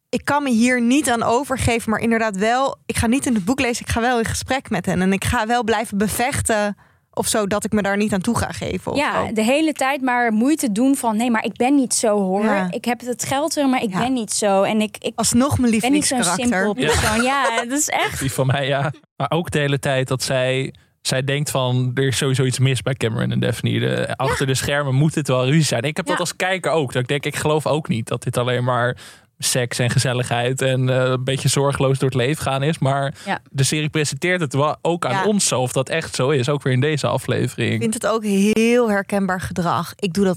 Ik kan me hier niet aan overgeven, maar inderdaad wel... Ik ga niet in het boek lezen, ik ga wel in gesprek met hen. En ik ga wel blijven bevechten of zo... dat ik me daar niet aan toe ga geven. Ja, de hele tijd maar moeite doen van... Nee, maar ik ben niet zo, hoor. Ja. Ik heb het geld er, maar ik ben niet zo. En ik alsnog mijn lievelingskarakter. Ik ben niet zo'n simpel persoon. Ja, dat is echt... Die van mij, ja. Maar ook de hele tijd dat zij... Zij denkt van, er is sowieso iets mis bij Cameron en Daphne. Achter de schermen moet het wel ruzie zijn. Ik heb dat als kijker ook. Dat ik denk, ik geloof ook niet dat dit alleen maar seks en gezelligheid... en een beetje zorgeloos door het leven gaan is. Maar de serie presenteert het wel ook aan ons zo. Of dat echt zo is, ook weer in deze aflevering. Ik vind het ook heel herkenbaar gedrag.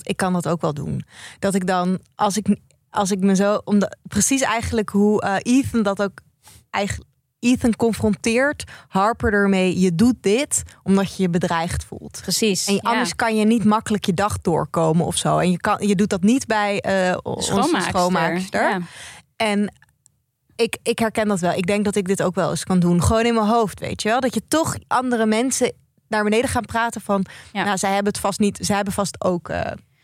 Ik kan dat ook wel doen. Dat ik dan, als ik me zo... precies eigenlijk hoe Ethan dat ook eigenlijk... Ethan confronteert Harper ermee. Je doet dit omdat je je bedreigd voelt. Precies. En anders kan je niet makkelijk je dag doorkomen of zo. En je doet dat niet bij onze schoonmaakster. Ja. En ik herken dat wel. Ik denk dat ik dit ook wel eens kan doen. Gewoon in mijn hoofd, weet je wel. Dat je toch andere mensen naar beneden gaan praten van... Nou, zij hebben vast ook...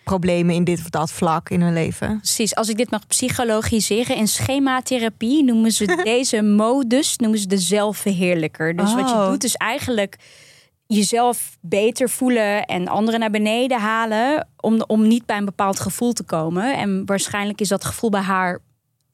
problemen in dit of dat vlak in hun leven. Precies, als ik dit mag psychologiseren... in schematherapie noemen ze deze modus... noemen ze de zelfverheerlijker. Dus wat je doet is eigenlijk... jezelf beter voelen en anderen naar beneden halen... om niet bij een bepaald gevoel te komen. En waarschijnlijk is dat gevoel bij haar...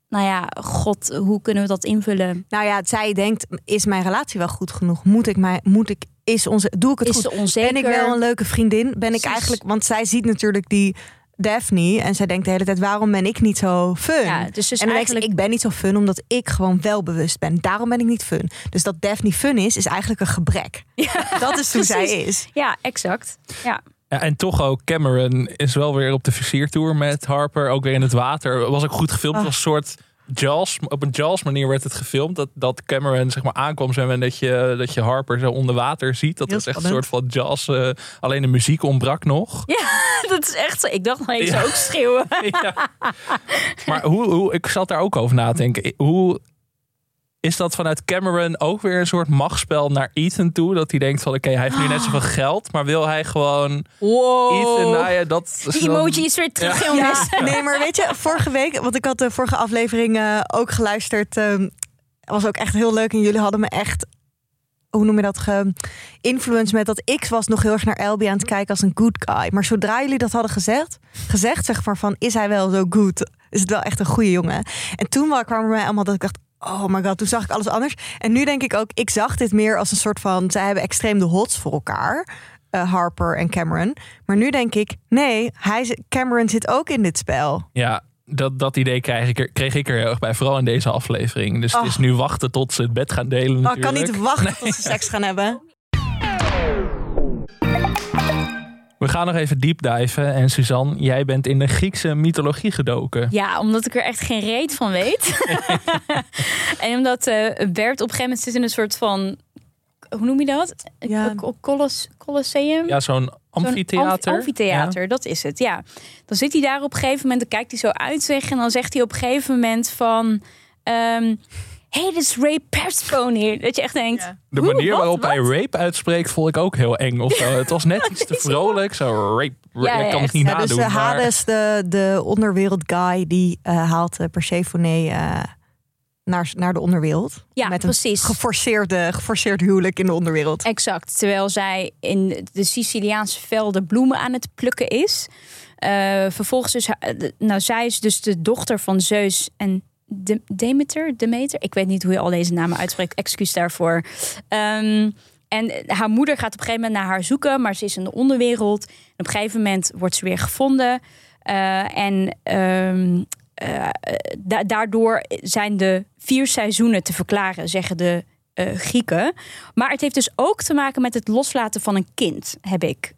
nou ja, god, hoe kunnen we dat invullen? Nou ja, zij denkt, is mijn relatie wel goed genoeg? Doe ik het goed? Onzeker? Ben ik wel een leuke vriendin? Ben ik eigenlijk, want zij ziet natuurlijk die... Daphne. En zij denkt de hele tijd, waarom ben ik niet zo fun? Ja, dus en dan eigenlijk... ik ben niet zo fun omdat ik gewoon wel bewust ben. Daarom ben ik niet fun. Dus dat Daphne fun is eigenlijk een gebrek. Ja, dat is hoe precies. Zij is. Ja, exact. Ja. Ja, en toch ook, Cameron is wel weer op de versiertour met Harper. Ook weer in het water. Was ook goed gefilmd. Het was een soort Jaws. Op een Jaws manier werd het gefilmd. Dat Cameron zeg maar aankwam zwemmen en dat je Harper zo onder water ziet. Dat was echt spannend. Een soort van Jaws. Alleen de muziek ontbrak nog. Ja. Dat is echt zo. Ik dacht nog eens ook schreeuwen. Ja. Maar ik zat daar ook over na te denken. Hoe is dat vanuit Cameron ook weer een soort machtsspel naar Ethan toe? Dat hij denkt van oké, hij heeft nu net zoveel geld. Maar wil hij gewoon Ethan? Nou ja, dat die emoji dan... is weer terug. Ja. Ja. Nee, maar weet je, vorige week, want ik had de vorige aflevering ook geluisterd. Was ook echt heel leuk en jullie hadden me echt... hoe noem je dat, geïnfluenced met dat ik was nog heel erg naar Albie aan het kijken als een good guy. Maar zodra jullie dat hadden gezegd zeg maar van, is hij wel zo good? Is het wel echt een goede jongen? En toen kwamen bij mij allemaal dat ik dacht, oh my god, toen zag ik alles anders. En nu denk ik ook, ik zag dit meer als een soort van, zij hebben extreem de hots voor elkaar. Harper en Cameron. Maar nu denk ik, nee, Cameron zit ook in dit spel. Ja. Dat idee kreeg ik er heel erg bij, vooral in deze aflevering. Dus het is nu wachten tot ze het bed gaan delen. Ik kan niet wachten tot ze seks gaan hebben. We gaan nog even deepdiven. En Suzan, jij bent in de Griekse mythologie gedoken. Ja, omdat ik er echt geen reet van weet. En omdat Bert op een gegeven moment zit in een soort van... hoe noem je dat? Ja. Colosseum? Ja, zo'n amfitheater. Zo'n amfitheater, ja. Dat is het, ja. Dan zit hij daar op een gegeven moment, dan kijkt hij zo uit zich... en dan zegt hij op een gegeven moment van... Hades rape Persephone hier. Dat je echt denkt... Ja. De manier waarop hij rape uitspreekt vond ik ook heel eng. Of het was net iets te vrolijk. Zo rape ja, kan ik niet nadoen. Dus Hades, de onderwereld guy, die haalt Persephone... Naar de onderwereld. Ja, met precies. Een geforceerd huwelijk in de onderwereld. Exact. Terwijl zij in de Siciliaanse velden bloemen aan het plukken is. Vervolgens is... zij is dus de dochter van Zeus en Demeter. Ik weet niet hoe je al deze namen uitspreekt. Excuus daarvoor. En haar moeder gaat op een gegeven moment naar haar zoeken. Maar ze is in de onderwereld. En op een gegeven moment wordt ze weer gevonden. Daardoor zijn de 4 seizoenen te verklaren, zeggen de Grieken. Maar het heeft dus ook te maken met het loslaten van een kind, heb ik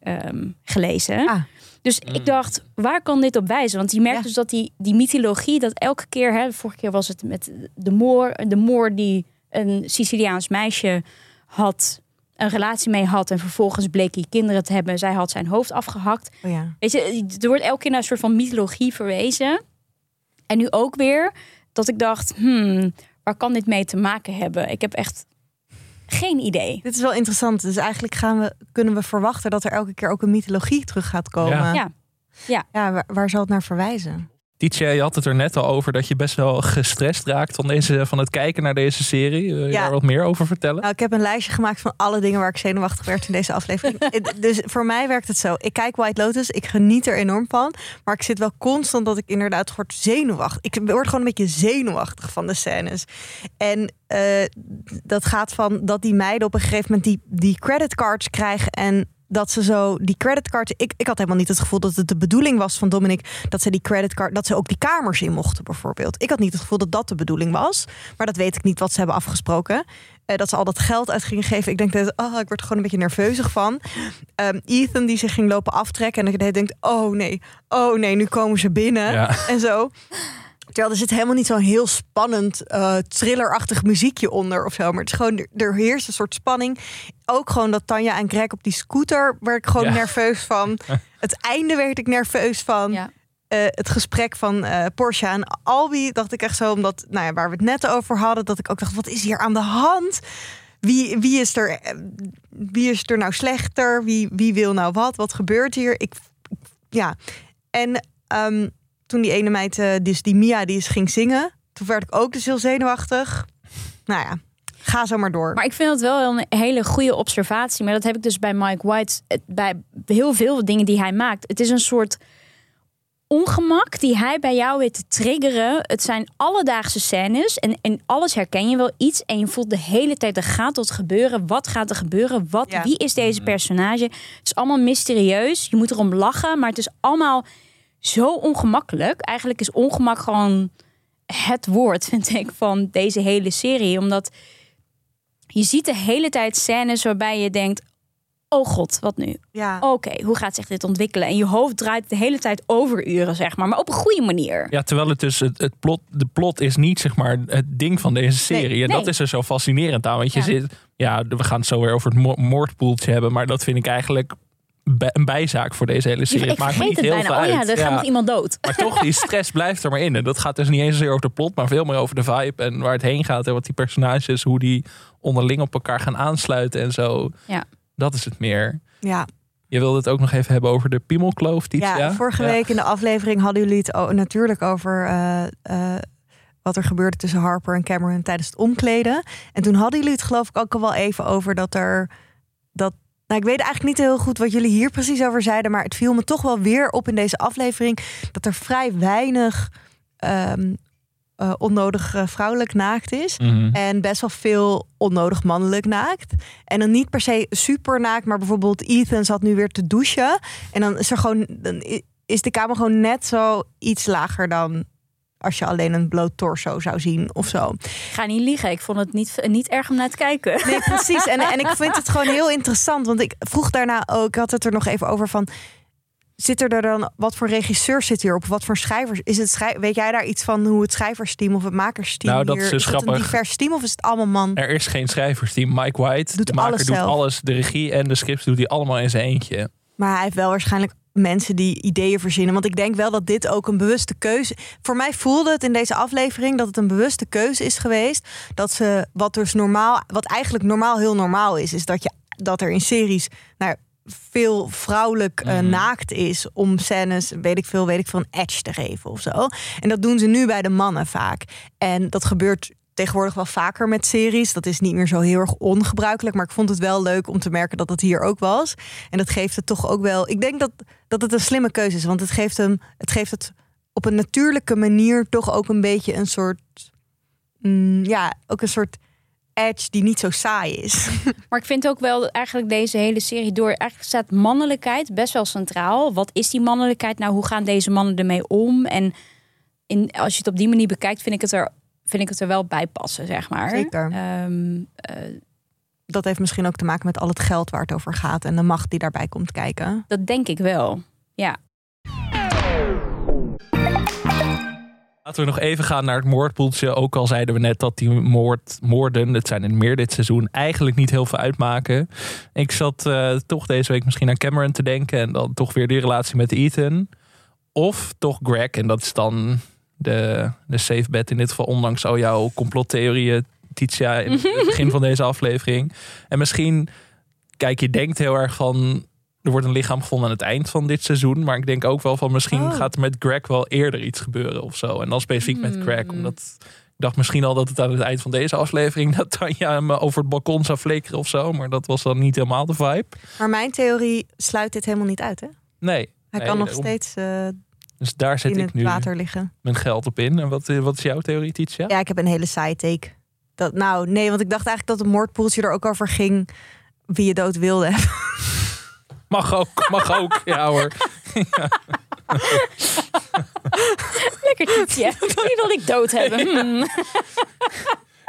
gelezen. Dus ik dacht, waar kan dit op wijzen? Want je merkt dus dat die mythologie, dat elke keer... Hè, vorige keer was het met de moor die een Siciliaans meisje had... een relatie mee had en vervolgens bleek hij kinderen te hebben. Zij had zijn hoofd afgehakt. Oh ja. Weet je, er wordt elke keer naar een soort van mythologie verwezen... En nu ook weer dat ik dacht, waar kan dit mee te maken hebben? Ik heb echt geen idee. Dit is wel interessant. Dus eigenlijk kunnen we verwachten dat er elke keer ook een mythologie terug gaat komen. Ja, waar zal het naar verwijzen? Tietje, je had het er net al over dat je best wel gestrest raakt van het kijken naar deze serie. Wil je daar wat meer over vertellen? Nou, ik heb een lijstje gemaakt van alle dingen waar ik zenuwachtig werd in deze aflevering. Dus voor mij werkt het zo. Ik kijk White Lotus, ik geniet er enorm van. Maar ik zit wel constant dat ik inderdaad word zenuwachtig. Ik word gewoon een beetje zenuwachtig van de scènes. En dat gaat van dat die meiden op een gegeven moment die creditcards krijgen en... dat ze zo die creditcards... Ik had helemaal niet het gevoel dat het de bedoeling was van Dominic... dat ze die creditcard, dat ze ook die kamers in mochten bijvoorbeeld. Ik had niet het gevoel dat dat de bedoeling was. Maar dat weet ik niet wat ze hebben afgesproken. Dat ze al dat geld uit gingen geven. Ik denk dat ik word er gewoon een beetje nerveuzig van. Ethan die zich ging lopen aftrekken. En ik denk, oh nee, nu komen ze binnen. Ja. En zo... Terwijl er zit helemaal niet zo'n heel spannend thrillerachtig muziekje onder of zo. Maar het is gewoon, er heerst een soort spanning. Ook gewoon dat Tanya en Greg op die scooter werd ik gewoon nerveus van. Het einde werd ik nerveus van. Ja. Het gesprek van Porsche en Albie dacht ik echt zo. Omdat, nou ja, waar we het net over hadden, dat ik ook dacht, wat is hier aan de hand? Wie is er nou slechter? Wie wil nou wat? Wat gebeurt hier? Ik, ja... En toen die ene meid, dus die Mia, die ging zingen. Toen werd ik ook dus heel zenuwachtig. Nou ja, ga zo maar door. Maar ik vind het wel een hele goede observatie. Maar dat heb ik dus bij Mike White, bij heel veel dingen die hij maakt. Het is een soort ongemak die hij bij jou weet te triggeren. Het zijn alledaagse scènes en alles herken je wel iets. En je voelt de hele tijd, er gaat wat gebeuren. Wat gaat er gebeuren? Ja. Wie is deze personage? Het is allemaal mysterieus. Je moet erom lachen, maar het is allemaal zo ongemakkelijk. Eigenlijk is ongemak gewoon het woord, vind ik, van deze hele serie. Omdat je ziet de hele tijd scènes waarbij je denkt, oh god, wat nu? Ja. Oké, hoe gaat zich dit ontwikkelen? En je hoofd draait de hele tijd overuren, zeg maar. Maar op een goede manier. Ja, terwijl het dus de plot is niet, zeg maar, het ding van deze serie. Nee. En dat is er zo fascinerend aan. Want je zit, we gaan het zo weer over het moordpoeltje hebben. Maar dat vind ik eigenlijk een bijzaak voor deze hele serie. Het maakt me niet heel veel uit. Oh ja, er gaat nog iemand dood. Maar toch, die stress blijft er maar in. En dat gaat dus niet eens zozeer over de plot, maar veel meer over de vibe en waar het heen gaat. En wat die personages, hoe die onderling op elkaar gaan aansluiten en zo. Ja. Dat is het meer. Ja. Je wilde het ook nog even hebben over de piemelkloof, Tietje. Ja, vorige week in de aflevering hadden jullie het natuurlijk over wat er gebeurde tussen Harper en Cameron tijdens het omkleden. En toen hadden jullie het geloof ik ook al wel even over ik weet eigenlijk niet heel goed wat jullie hier precies over zeiden, maar het viel me toch wel weer op in deze aflevering dat er vrij weinig onnodig vrouwelijk naakt is. Mm-hmm. En best wel veel onnodig mannelijk naakt. En dan niet per se super naakt, maar bijvoorbeeld Ethan zat nu weer te douchen. En dan is er gewoon, dan is de kamer gewoon net zo iets lager dan als je alleen een bloot torso zou zien of zo. Ik ga niet liegen, ik vond het niet erg om naar te kijken. Nee, precies. En ik vind het gewoon heel interessant. Want ik vroeg daarna ook, ik had het er nog even over van, zit er dan, wat voor regisseur zit hier op? Wat voor schrijvers? Weet jij daar iets van hoe het schrijversteam of het makersteam hier? Nou, dat is dus grappig. Is het een divers team of is het allemaal man? Er is geen schrijversteam. Mike White, de maker, doet alles. De regie en de scripts doet hij allemaal in zijn eentje. Maar hij heeft wel waarschijnlijk mensen die ideeën verzinnen. Want ik denk wel dat dit ook een bewuste keuze, voor mij voelde het in deze aflevering dat het een bewuste keuze is geweest. Dat ze wat eigenlijk normaal heel normaal is dat er in series veel vrouwelijk naakt is om scènes, weet ik veel, een edge te geven of zo. En dat doen ze nu bij de mannen vaak. En dat gebeurt tegenwoordig wel vaker met series. Dat is niet meer zo heel erg ongebruikelijk, maar ik vond het wel leuk om te merken dat dat hier ook was. En dat geeft het toch ook wel, ik denk dat het een slimme keuze is, want het geeft het op een natuurlijke manier toch ook een beetje een soort ook een soort edge die niet zo saai is. Maar ik vind ook wel eigenlijk deze hele serie door, eigenlijk staat mannelijkheid best wel centraal. Wat is die mannelijkheid? Nou, hoe gaan deze mannen ermee om? En als je het op die manier bekijkt, vind ik het er wel bij passen, zeg maar. Zeker. Dat heeft misschien ook te maken met al het geld waar het over gaat en de macht die daarbij komt kijken. Dat denk ik wel, ja. Laten we nog even gaan naar het moordpoeltje. Ook al zeiden we net dat die moorden, het zijn er meer dit seizoen, eigenlijk niet heel veel uitmaken. Ik zat toch deze week misschien aan Cameron te denken en dan toch weer die relatie met Ethan. Of toch Greg, en dat is dan de safe bet in dit geval, ondanks al jouw complottheorieën, Tietje, in het begin van deze aflevering. En misschien, kijk, je denkt heel erg van, er wordt een lichaam gevonden aan het eind van dit seizoen. Maar ik denk ook wel van, misschien gaat er met Greg wel eerder iets gebeuren of zo. En dan specifiek met Greg. Omdat ik dacht misschien al dat het aan het eind van deze aflevering, dat Tanya hem over het balkon zou flikkeren of zo. Maar dat was dan niet helemaal de vibe. Maar mijn theorie sluit dit helemaal niet uit, hè? Nee. Hij kan nog steeds dus daar zet ik nu water liggen. Mijn geld op in. En wat is jouw theorie, Tietje? Ja, ik heb een hele side take. Want ik dacht eigenlijk dat het moordpoeltje er ook over ging wie je dood wilde. Mag ook. Ja hoor. Ja. Lekker Tietje. Wil je dat ik dood hebben?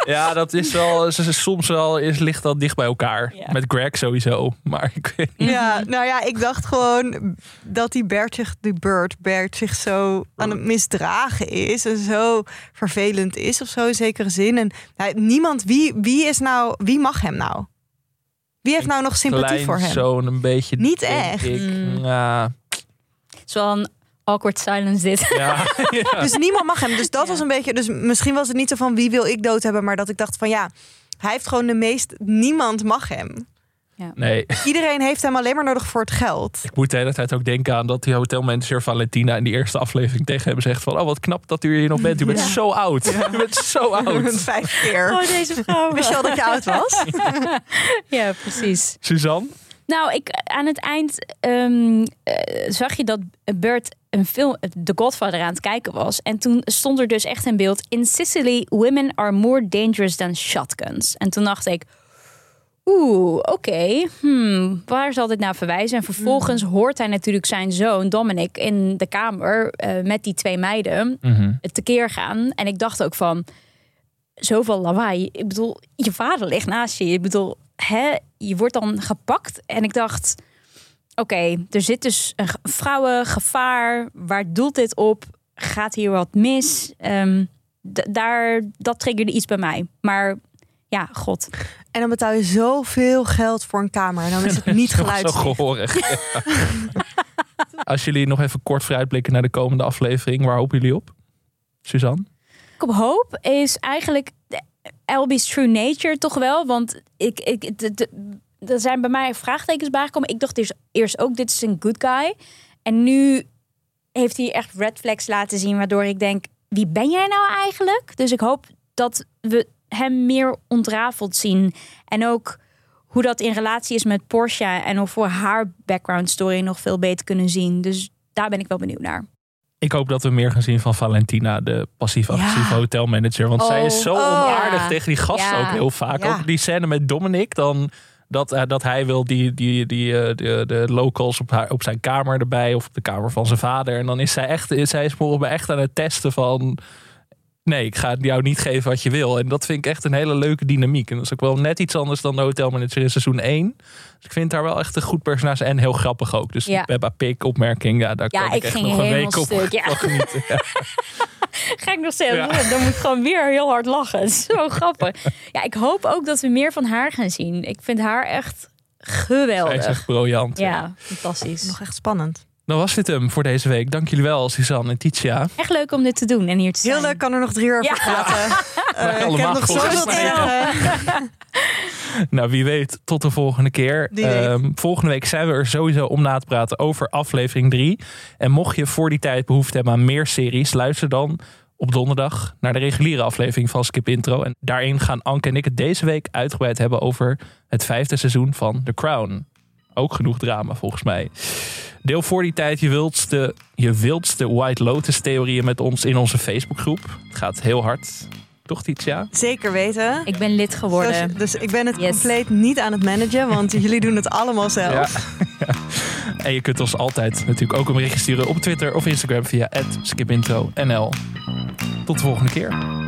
Ja, dat is wel, soms wel ligt dat dicht bij elkaar. Ja. Met Greg sowieso. Maar ik weet niet. Ja, ik dacht gewoon dat die Bert zich zo aan het misdragen is. En zo vervelend is of zo in zekere zin. En niemand, wie mag hem nou? Wie heeft nou nog sympathie voor hem? Zo'n een beetje. Niet echt. Het is wel een awkward silence dit. Ja, ja. Dus niemand mag hem. Dus dat was een beetje. Dus misschien was het niet zo van wie wil ik dood hebben. Maar dat ik dacht van hij heeft gewoon niemand mag hem. Ja. Nee. Iedereen heeft hem alleen maar nodig voor het geld. Ik moet de hele tijd ook denken aan dat die hotelmanager Valentina in die eerste aflevering tegen hem zegt van... oh, wat knap dat u hier nog bent. U bent zo oud. Ja. U bent zo oud. 5 keer. Oh, deze vrouw. Wist je al dat je oud was? Ja, ja, precies. Suzan? Nou, aan het eind zag je dat Bert een film, The Godfather, aan het kijken was. En toen stond er dus echt in beeld... In Sicily, women are more dangerous than shotguns. En toen dacht ik... waar zal dit nou verwijzen? En vervolgens hoort hij natuurlijk zijn zoon Dominic in de kamer met die 2 meiden tekeer gaan. En ik dacht ook van, zoveel lawaai. Ik bedoel, je vader ligt naast je. Ik bedoel, je wordt dan gepakt. En ik dacht, oké, er zit dus een vrouwengevaar. Waar doelt dit op? Gaat hier wat mis? Dat triggerde iets bij mij. Maar... ja, god. En dan betaal je zoveel geld voor een kamer. En dan is het niet geluid. Zo gehoorig. Ja. Als jullie nog even kort vooruitblikken naar de komende aflevering. Waar hopen jullie op? Suzan? Ik op hoop is eigenlijk Albie's true nature toch wel. Want er zijn bij mij vraagtekens bijgekomen. Ik dacht eerst ook, dit is een good guy. En nu heeft hij echt red flags laten zien. Waardoor ik denk, wie ben jij nou eigenlijk? Dus ik hoop dat we... hem meer ontrafeld zien. En ook hoe dat in relatie is met Portia. En of we haar background story nog veel beter kunnen zien. Dus daar ben ik wel benieuwd naar. Ik hoop dat we meer gaan zien van Valentina, de passief-agressieve hotelmanager. Want zij is zo onaardig tegen die gasten ook heel vaak. Ja. Ook die scène met Dominic dan... Dat hij wil de locals op zijn kamer erbij. Of op de kamer van zijn vader. En dan is zij is volgens mij echt aan het testen van... nee, ik ga jou niet geven wat je wil. En dat vind ik echt een hele leuke dynamiek. En dat is ook wel net iets anders dan de hotelmanager in seizoen 1. Dus ik vind haar wel echt een goed personage en heel grappig ook. Dus die Peppa Pig opmerking, daar kan ik echt nog een week op genieten. Ja. Ga ik nog steeds dan moet ik gewoon weer heel hard lachen. Zo grappig. Ja, ik hoop ook dat we meer van haar gaan zien. Ik vind haar echt geweldig. Zij is echt briljant. Ja, fantastisch. Nog echt spannend. Dan was dit hem voor deze week. Dank jullie wel, Suzan en Tietje. Echt leuk om dit te doen en hier te zijn. Heel leuk, kan er nog 3 uur over praten. Ik heb nog zoveel te zeggen. Nou, wie weet, tot de volgende keer. Volgende week zijn we er sowieso om na te praten over aflevering 3. En mocht je voor die tijd behoefte hebben aan meer series... luister dan op donderdag naar de reguliere aflevering van Skip Intro. En daarin gaan Anke en ik het deze week uitgebreid hebben... over het 5e seizoen van The Crown. Ook genoeg drama, volgens mij. Deel voor die tijd je wildste White Lotus theorieën met ons in onze Facebookgroep. Het gaat heel hard. Toch, Tietje? Zeker weten. Ik ben lid geworden. Dus ik ben het compleet niet aan het managen, want jullie doen het allemaal zelf. Ja. En je kunt ons altijd natuurlijk ook een berichtje sturen op Twitter of Instagram via @SkipIntroNL. Tot de volgende keer.